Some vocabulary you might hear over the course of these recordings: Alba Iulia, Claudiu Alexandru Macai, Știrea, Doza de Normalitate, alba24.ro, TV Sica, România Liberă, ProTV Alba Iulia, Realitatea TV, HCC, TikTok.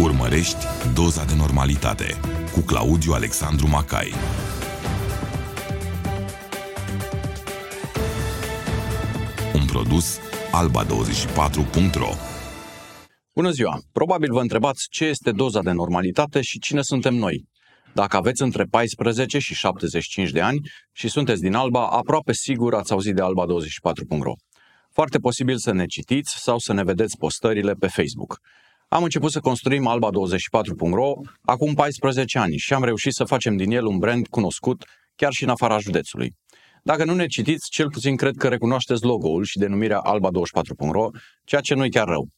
Urmărești Doza de Normalitate cu Claudiu Alexandru Macai. Un produs alba24.ro. Bună ziua! Probabil vă întrebați ce este doza de normalitate și cine suntem noi. Dacă aveți între 14 și 75 de ani și sunteți din Alba, aproape sigur ați auzit de alba24.ro. Foarte posibil să ne citiți sau să ne vedeți postările pe Facebook. Am început să construim alba24.ro acum 14 ani și am reușit să facem din el un brand cunoscut chiar și în afara județului. Dacă nu ne citiți, cel puțin cred că recunoașteți logo-ul și denumirea alba24.ro, ceea ce nu-i chiar rău.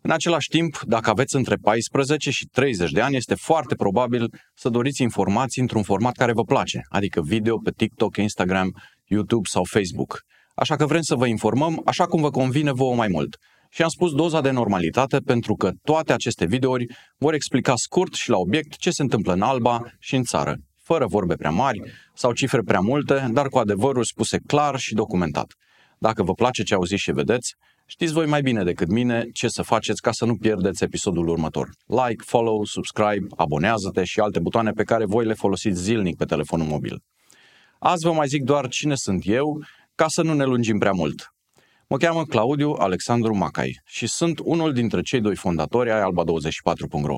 În același timp, dacă aveți între 14 și 30 de ani, este foarte probabil să doriți informații într-un format care vă place, adică video pe TikTok, Instagram, YouTube sau Facebook. Așa că vrem să vă informăm așa cum vă convine vouă mai mult. Și am spus doza de normalitate pentru că toate aceste videouri vor explica scurt și la obiect ce se întâmplă în Alba și în țară, fără vorbe prea mari sau cifre prea multe, dar cu adevărul spuse clar și documentat. Dacă vă place ce auziți și vedeți, știți voi mai bine decât mine ce să faceți ca să nu pierdeți episodul următor. Like, follow, subscribe, abonează-te și alte butoane pe care voi le folosiți zilnic pe telefonul mobil. Azi vă mai zic doar cine sunt eu, ca să nu ne lungim prea mult. Mă cheamă Claudiu Alexandru Macai și sunt unul dintre cei doi fondatori ai alba24.ro.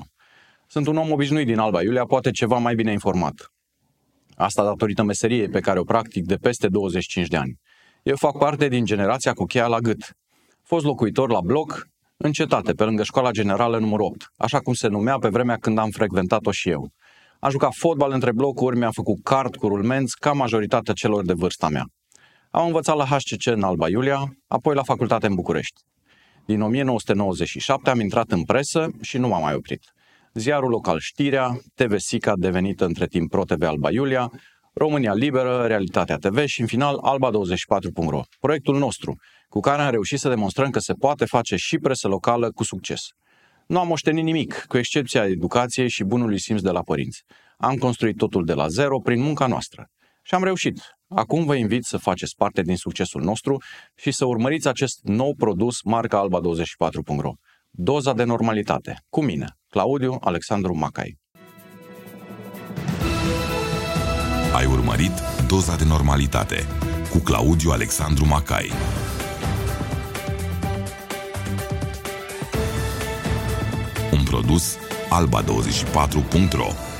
Sunt un om obișnuit din Alba Iulia, poate ceva mai bine informat. Asta datorită meseriei pe care o practic de peste 25 de ani. Eu fac parte din generația cu cheia la gât. Fost locuitor la bloc, în cetate, pe lângă școala generală numărul 8, așa cum se numea pe vremea când am frecventat-o și eu. Am jucat fotbal între blocuri, mi-am făcut card cu rulmenți, ca majoritatea celor de vârsta mea. Am învățat la HCC în Alba Iulia, apoi la facultate în București. Din 1997 am intrat în presă și nu m-am mai oprit. Ziarul local Știrea, TV Sica, devenită între timp ProTV Alba Iulia, România Liberă, Realitatea TV și, în final, alba24.ro, proiectul nostru, cu care am reușit să demonstrăm că se poate face și presă locală cu succes. Nu am moștenit nimic, cu excepția educației și bunului simț de la părinți. Am construit totul de la zero prin munca noastră. Și am reușit. Acum vă invit să faceți parte din succesul nostru și să urmăriți acest nou produs marca alba24.ro. Doza de normalitate. Cu mine, Claudiu Alexandru Macai. Ai urmărit Doza de normalitate cu Claudiu Alexandru Macai. Un produs alba24.ro.